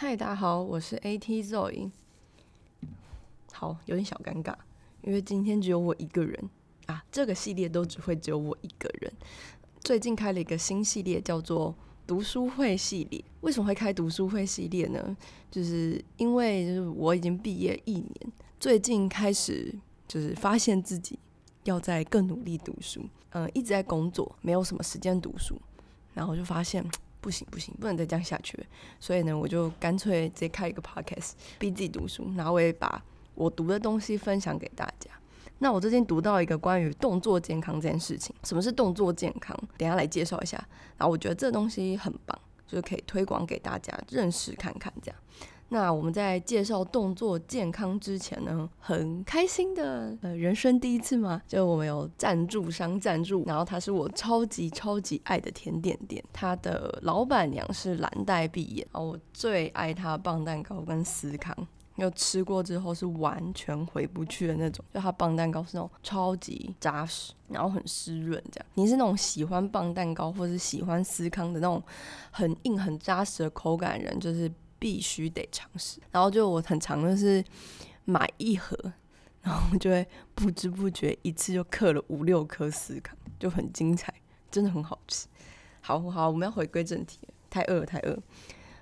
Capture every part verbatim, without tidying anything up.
嗨，大家好，我是 A T Zoe。好，有点小尴尬，因为今天只有我一个人啊，这个系列都只会只有我一个人。最近开了一个新系列，叫做读书会系列。为什么会开读书会系列呢？就是因为就是我已经毕业一年，最近开始就是发现自己要再更努力读书，嗯，一直在工作，没有什么时间读书，然后就发现。不行不行，不能再这样下去。所以呢，我就干脆直接开一个 podcast， 逼自己读书，然后我也把我读的东西分享给大家。那我最近读到一个关于动作健康这件事情，什么是动作健康？等一下来介绍一下。然后我觉得这东西很棒，就是可以推广给大家认识看看这样。那我们在介绍动作健康之前呢，很开心的、呃、人生第一次嘛，就我们有赞助商赞助，然后他是我超级超级爱的甜点店，他的老板娘是蓝带碧眼，我最爱他棒蛋糕跟司康，就吃过之后是完全回不去的那种，就他棒蛋糕是那种超级扎实，然后很湿润这样。你是那种喜欢棒蛋糕或是喜欢司康的那种很硬很扎实的口感的人，就是必须得尝试。然后就我很常就是买一盒，然后就会不知不觉一次就嗑了五六颗司康，就很精彩，真的很好吃。好好，我们要回归正题了，太饿了太饿了。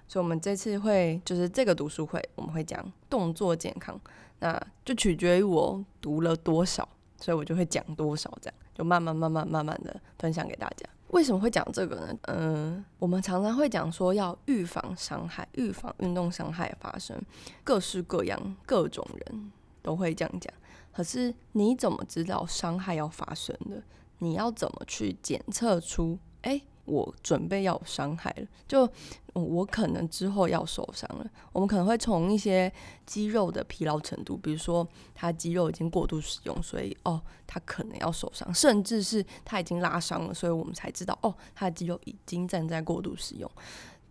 所以我们这次会就是这个读书会，我们会讲动作健康，那就取决于我读了多少，所以我就会讲多少，这样就慢慢慢慢慢慢的分享给大家。为什么会讲这个呢？嗯，我们常常会讲说要预防伤害，预防运动伤害发生，各式各样各种人都会这样讲。可是你怎么知道伤害要发生的？你要怎么去检测出哎，我准备要有伤害了，就我可能之后要受伤了。我们可能会从一些肌肉的疲劳程度，比如说他肌肉已经过度使用，所以哦，他可能要受伤，甚至是他已经拉伤了，所以我们才知道哦，他的肌肉已经正在过度使用。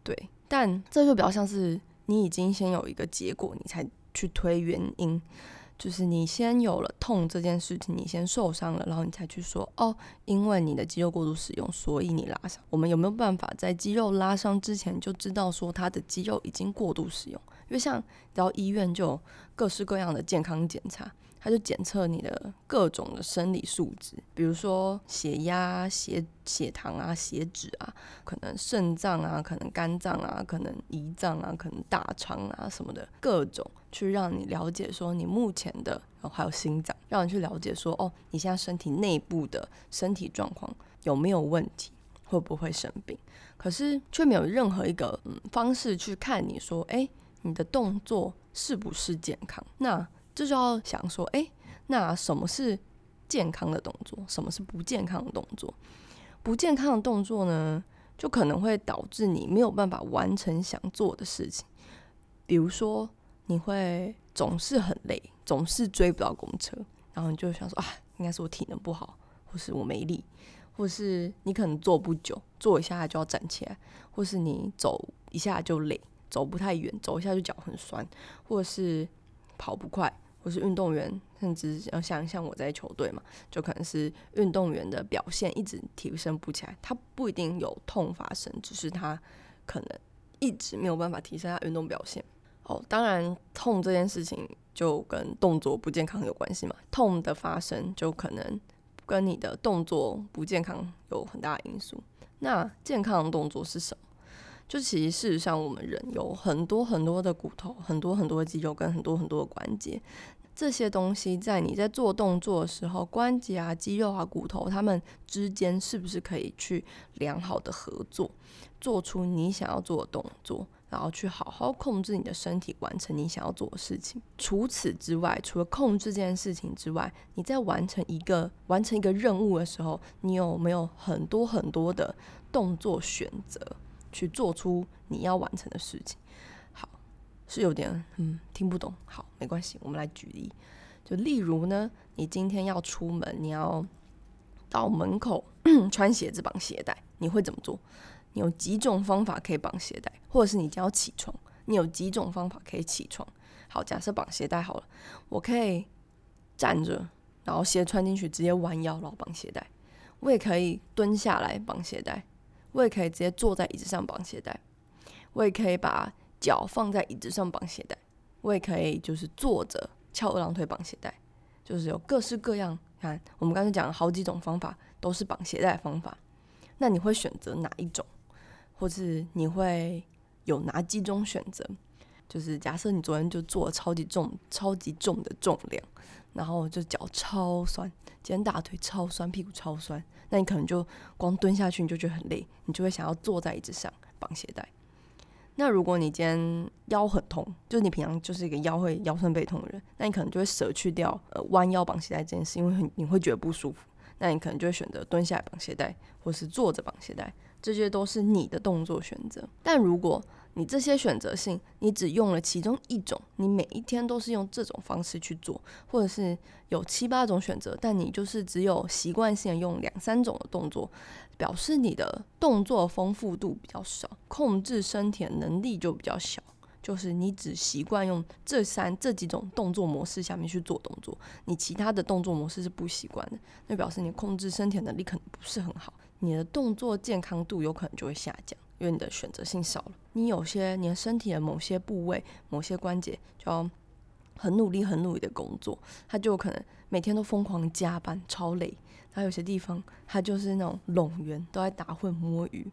对，但这就比较像是你已经先有一个结果，你才去推原因。就是你先有了痛这件事情，你先受伤了，然后你才去说哦，因为你的肌肉过度使用，所以你拉伤。我们有没有办法在肌肉拉伤之前就知道说他的肌肉已经过度使用？因为像到医院就有各式各样的健康检查，他就检测你的各种的生理数值，比如说血压、血血糖啊、血脂啊，可能肾脏啊，可能肝脏啊，可能胰脏啊，可能大肠啊什么的，各种去让你了解说你目前的，然后还有心脏，让你去了解说哦，你现在身体内部的身体状况有没有问题，会不会生病？可是却没有任何一个、嗯、方式去看你说，哎，你的动作是不是健康？那就是要想说，哎，那什么是健康的动作？什么是不健康的动作？不健康的动作呢，就可能会导致你没有办法完成想做的事情。比如说，你会总是很累，总是追不到公车，然后你就想说啊，应该是我体能不好，或是我没力，或是你可能坐不久，坐一下就要站起来，或是你走一下就累，走不太远，走一下就脚很酸，或是跑不快。或是运动员，甚至像像我在球队嘛，就可能是运动员的表现一直提升不起来，他不一定有痛发生，只是他可能一直没有办法提升他运动表现。哦，当然痛这件事情就跟动作不健康有关系嘛，痛的发生就可能跟你的动作不健康有很大的因素。那健康的动作是什么？就其实事实上我们人有很多很多的骨头，很多很多的肌肉跟很多很多的关节，这些东西在你在做动作的时候，关节啊肌肉啊骨头它们之间是不是可以去良好的合作，做出你想要做的动作，然后去好好控制你的身体，完成你想要做的事情。除此之外，除了控制这件事情之外，你在完成一个完成一个任务的时候，你有没有很多很多的动作选择去做出你要完成的事情？好，是有点嗯听不懂，好没关系，我们来举例。就例如呢，你今天要出门，你要到门口穿鞋子绑鞋带，你会怎么做？你有几种方法可以绑鞋带，或者是你今天要起床，你有几种方法可以起床。好，假设绑鞋带好了，我可以站着，然后鞋穿进去，直接弯腰然后绑鞋带，我也可以蹲下来绑鞋带，我也可以直接坐在椅子上绑鞋带，我也可以把脚放在椅子上绑鞋带，我也可以就是坐着翘二郎腿绑鞋带，就是有各式各样。看我们刚才讲了好几种方法，都是绑鞋带的方法，那你会选择哪一种，或是你会有哪几种选择？就是假设你昨天就做了超级重超级重的重量，然后就脚超酸，今天大腿超酸，屁股超酸，那你可能就光蹲下去你就觉得很累，你就会想要坐在椅子上绑鞋带。那如果你今天腰很痛，就是你平常就是一个腰会腰酸背痛的人，那你可能就会舍去掉呃弯腰绑鞋带这件事，因为你会觉得不舒服，那你可能就会选择蹲下来绑鞋带，或是坐着绑鞋带，这些都是你的动作选择。但如果你这些选择性你只用了其中一种，你每一天都是用这种方式去做，或者是有七八种选择，但你就是只有习惯性用两三种的动作，表示你的动作丰富度比较少，控制身体的能力就比较小，就是你只习惯用这三这几种动作模式下面去做动作，你其他的动作模式是不习惯的，那表示你控制身体的能力可能不是很好，你的动作健康度有可能就会下降，因为你的选择性少了。你有些你的身体的某些部位某些关节就要很努力很努力的工作，他就可能每天都疯狂加班超累，然后有些地方他就是那种冗员都在打混摸鱼，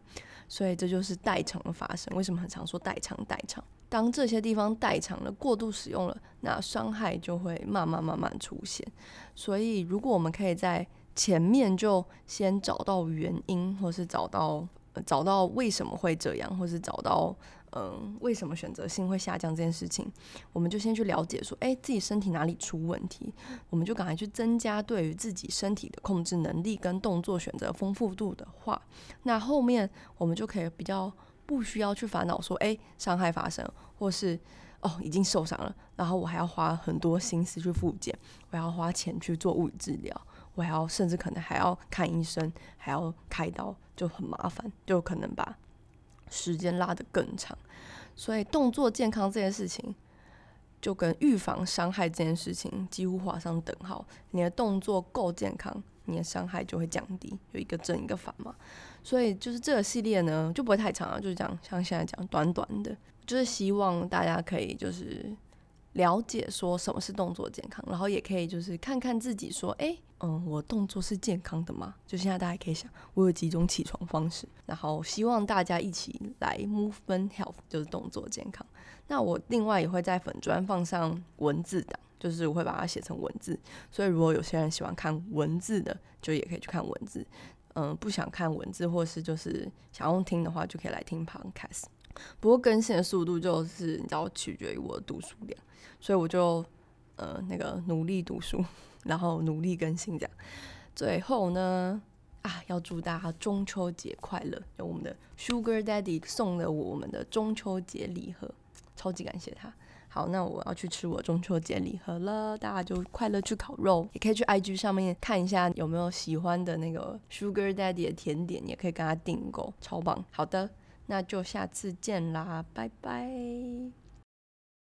所以这就是代偿的发生。为什么很常说代偿代偿？当这些地方代偿了过度使用了，那伤害就会慢慢慢慢出现。所以如果我们可以在前面就先找到原因，或是找到找到为什么会这样，或是找到、嗯、为什么选择性会下降这件事情，我们就先去了解说哎、欸，自己身体哪里出问题，我们就赶快去增加对于自己身体的控制能力跟动作选择丰富度的话，那后面我们就可以比较不需要去烦恼说哎、欸，伤害发生，或是哦已经受伤了，然后我还要花很多心思去复健，我要花钱去做物理治疗，我还要甚至可能还要看医生，还要开刀，就很麻烦，就可能把时间拉得更长。所以动作健康这件事情就跟预防伤害这件事情几乎画上等号，你的动作够健康，你的伤害就会降低，有一个正一个反嘛。所以就是这个系列呢就不会太长了，就是这样像现在讲短短的，就是希望大家可以就是了解说什么是动作健康，然后也可以就是看看自己说哎、欸，嗯，我动作是健康的吗？就现在大家可以想我有几种起床方式，然后希望大家一起来 Movement Health 就是动作健康。那我另外也会在粉专放上文字档，就是我会把它写成文字，所以如果有些人喜欢看文字的就也可以去看文字，嗯，不想看文字或是就是想用听的话就可以来听 Podcast。不过更新的速度就是你知道取决于我的读书量，所以我就呃那个努力读书，然后努力更新这样。最后呢啊，要祝大家中秋节快乐！有我们的 Sugar Daddy 送了我们的中秋节礼盒，超级感谢他。好，那我要去吃我中秋节礼盒了，大家就快乐去烤肉，也可以去 I G 上面看一下有没有喜欢的那个 Sugar Daddy 的甜点，也可以跟他订购，超棒。好的。那就下次见啦，拜拜。